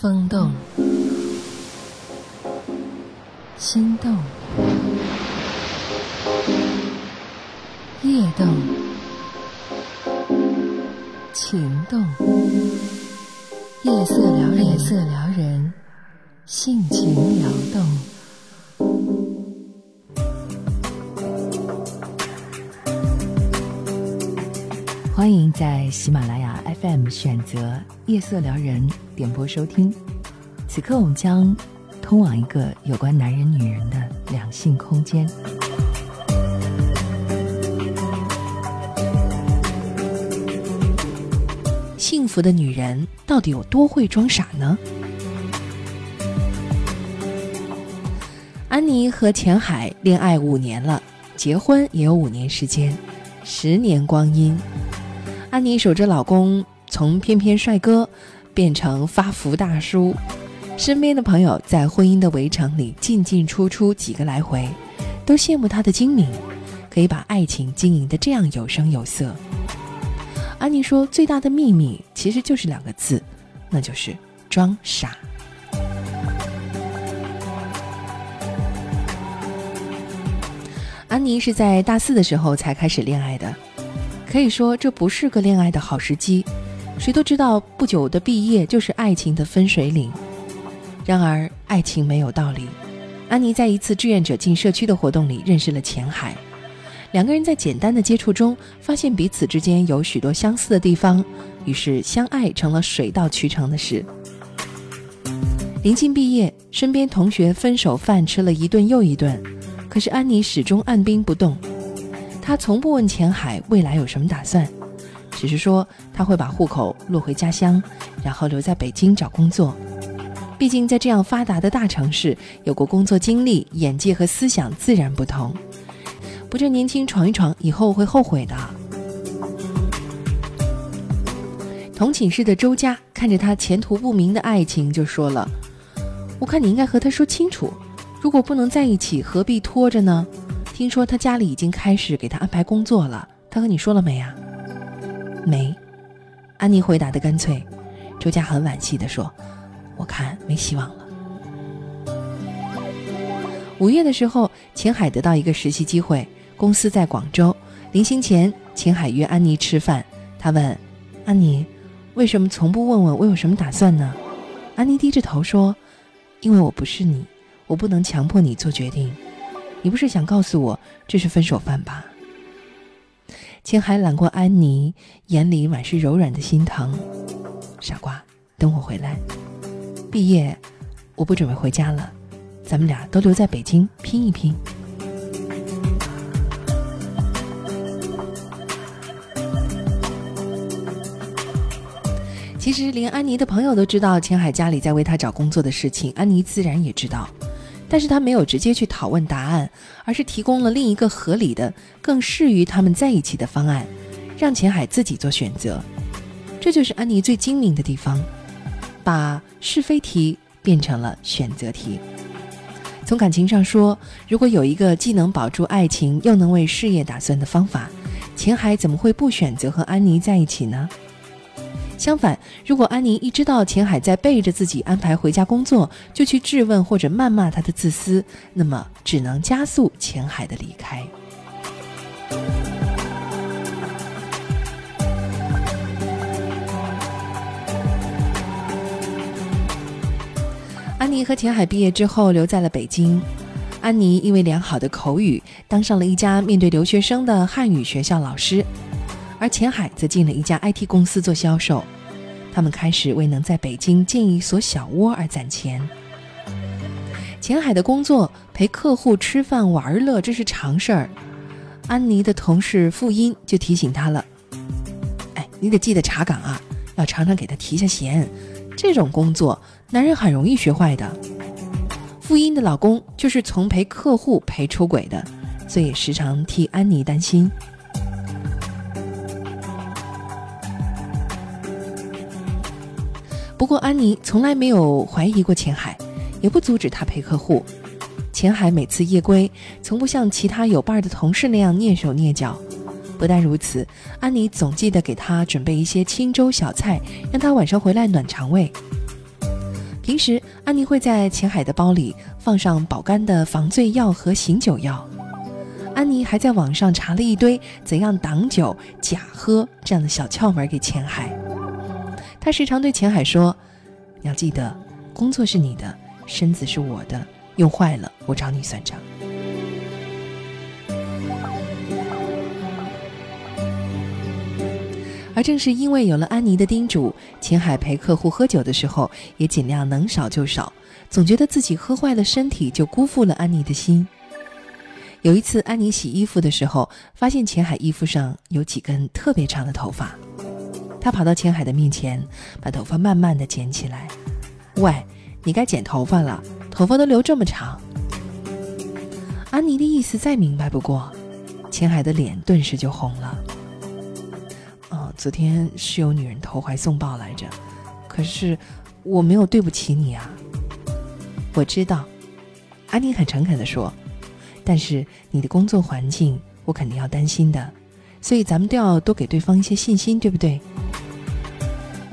风动，心动，夜动，情动，夜色撩人，夜色撩人，性情撩动。欢迎在喜马拉雅 FM 选择夜色撩人点播收听，此刻我们将通往一个有关男人女人的两性空间。幸福的女人到底有多会装傻呢？安妮和钱海恋爱5年了，结婚也有5年时间，10年光阴。安妮守着老公从翩翩帅哥变成发福大叔，身边的朋友在婚姻的围城里进进出出几个来回，都羡慕她的精明，可以把爱情经营得这样有声有色。安妮说最大的秘密其实就是2个字，那就是装傻。安妮是在大4的时候才开始恋爱的，可以说这不是个恋爱的好时机，谁都知道不久的毕业就是爱情的分水岭。然而爱情没有道理，安妮在一次志愿者进社区的活动里认识了钱海，2个人在简单的接触中发现彼此之间有许多相似的地方，于是相爱成了水到渠成的事。临近毕业，身边同学分手饭吃了一顿又一顿，可是安妮始终按兵不动，他从不问钱海未来有什么打算，只是说他会把户口落回家乡，然后留在北京找工作。毕竟在这样发达的大城市，有过工作经历，眼界和思想自然不同，不趁年轻闯一闯，以后会后悔的。同寝室的周佳看着他前途不明的爱情就说了，我看你应该和他说清楚，如果不能在一起何必拖着呢？听说他家里已经开始给他安排工作了，他和你说了没啊？没，安妮回答得干脆。周佳很惋惜地说，我看没希望了。5月的时候，钱海得到一个实习机会，公司在广州。临行前，钱海约安妮吃饭，他问安妮，为什么从不问问我有什么打算呢？安妮低着头说，因为我不是你，我不能强迫你做决定。你不是想告诉我这是分手饭吧？钱海揽过安妮，眼里满是柔软的心疼。傻瓜，等我回来。毕业，我不准备回家了，咱们俩都留在北京拼一拼。其实连安妮的朋友都知道钱海家里在为她找工作的事情，安妮自然也知道。但是他没有直接去讨论答案，而是提供了另一个合理的、更适于他们在一起的方案，让钱海自己做选择。这就是安妮最精明的地方，把是非题变成了选择题。从感情上说，如果有一个既能保住爱情又能为事业打算的方法，钱海怎么会不选择和安妮在一起呢？相反，如果安妮一知道钱海在背着自己安排回家工作，就去质问或者谩骂他的自私，那么只能加速钱海的离开。安妮和钱海毕业之后留在了北京。安妮因为良好的口语，当上了一家面对留学生的汉语学校老师。而钱海则进了一家 IT 公司做销售，他们开始为能在北京建一所小窝而攒钱。钱海的工作陪客户吃饭玩乐，这是常事儿。安妮的同事付音就提醒他了，你得记得查岗啊，要常常给他提下闲，这种工作男人很容易学坏的。付音的老公就是从陪客户陪出轨的，所以时常替安妮担心。不过安妮从来没有怀疑过钱海，也不阻止他陪客户。钱海每次夜归，从不像其他有伴的同事那样蹑手蹑脚。不但如此，安妮总记得给他准备一些清粥小菜，让他晚上回来暖肠胃。平时安妮会在钱海的包里放上保肝的防醉药和醒酒药。安妮还在网上查了一堆怎样挡酒、假喝这样的小窍门给钱海。她时常对钱海说，你要记得，工作是你的，身子是我的，用坏了我找你算账。而正是因为有了安妮的叮嘱，钱海陪客户喝酒的时候也尽量能少就少，总觉得自己喝坏了身体就辜负了安妮的心。有一次安妮洗衣服的时候，发现钱海衣服上有几根特别长的头发，她跑到钱海的面前，把头发慢慢地捡起来，喂，你该剪头发了，头发都留这么长。安妮的意思再明白不过，钱海的脸顿时就红了。昨天是有女人投怀送抱来着，可是我没有对不起你啊。我知道，安妮很诚恳地说，但是你的工作环境我肯定要担心的，所以咱们都要多给对方一些信心，对不对？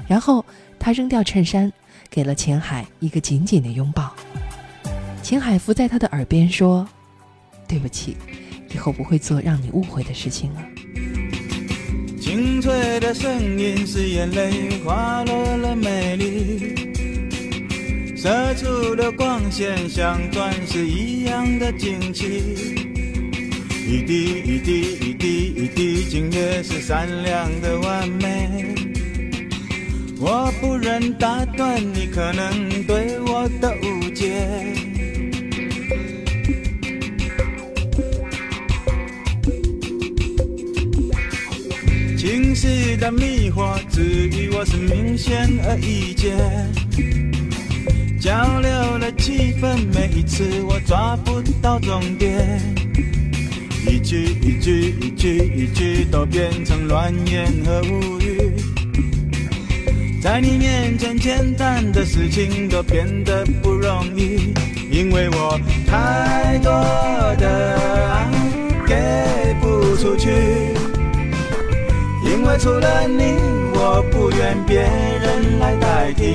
然后他扔掉衬衫，给了钱海一个紧紧的拥抱。钱海伏在他的耳边说，对不起，以后不会做让你误会的事情了。清脆的声音是眼泪滑落了美丽，射出的光线像钻石一样的晶莹，一滴一滴一滴一滴，今夜是闪亮的完美。我不忍打断你可能对我的误解。情绪的迷惑，至于我是明显而易见，交流了气氛，每一次我抓不到重点，一句一句一句一句都变成乱言和无语，在你面前简单的事情都变得不容易，因为我太多的爱给不出去，因为除了你我不愿别人来代替，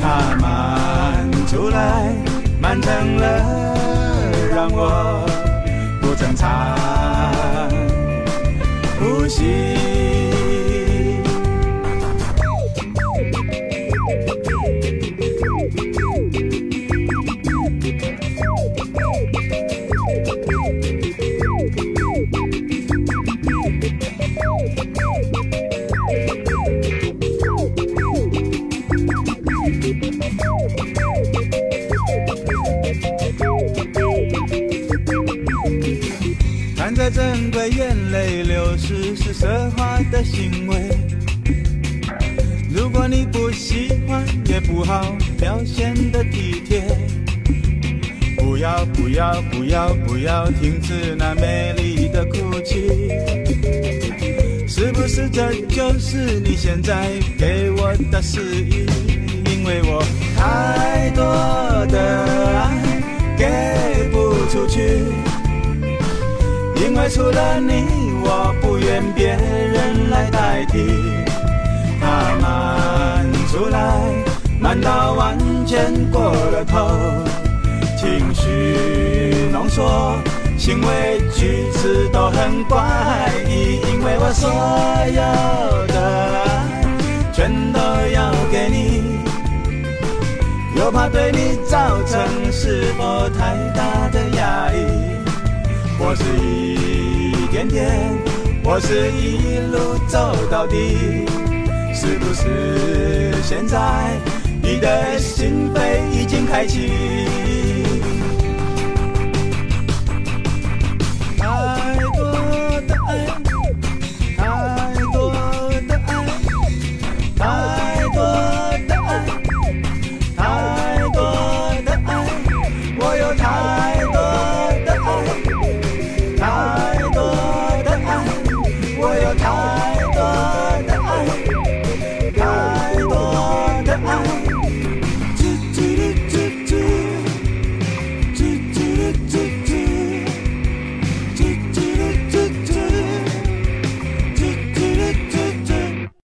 它满出来满成了让我不正常呼吸。看着珍贵眼泪流失是奢华的行为，如果你不喜欢也不好表现的体贴，不要不要不要不要停止那美丽的哭泣，是不是这就是你现在给我的示意？因为我太多的爱给不出去，因为除了你我不愿别人来代替，它满出来满到完全过了头，情绪浓缩，行为举止都很怪异，因为我所有的爱全都要给你，又怕对你造成是否太大的压力，我是一点点，我是一路走到底，是不是现在你的心扉已经开启？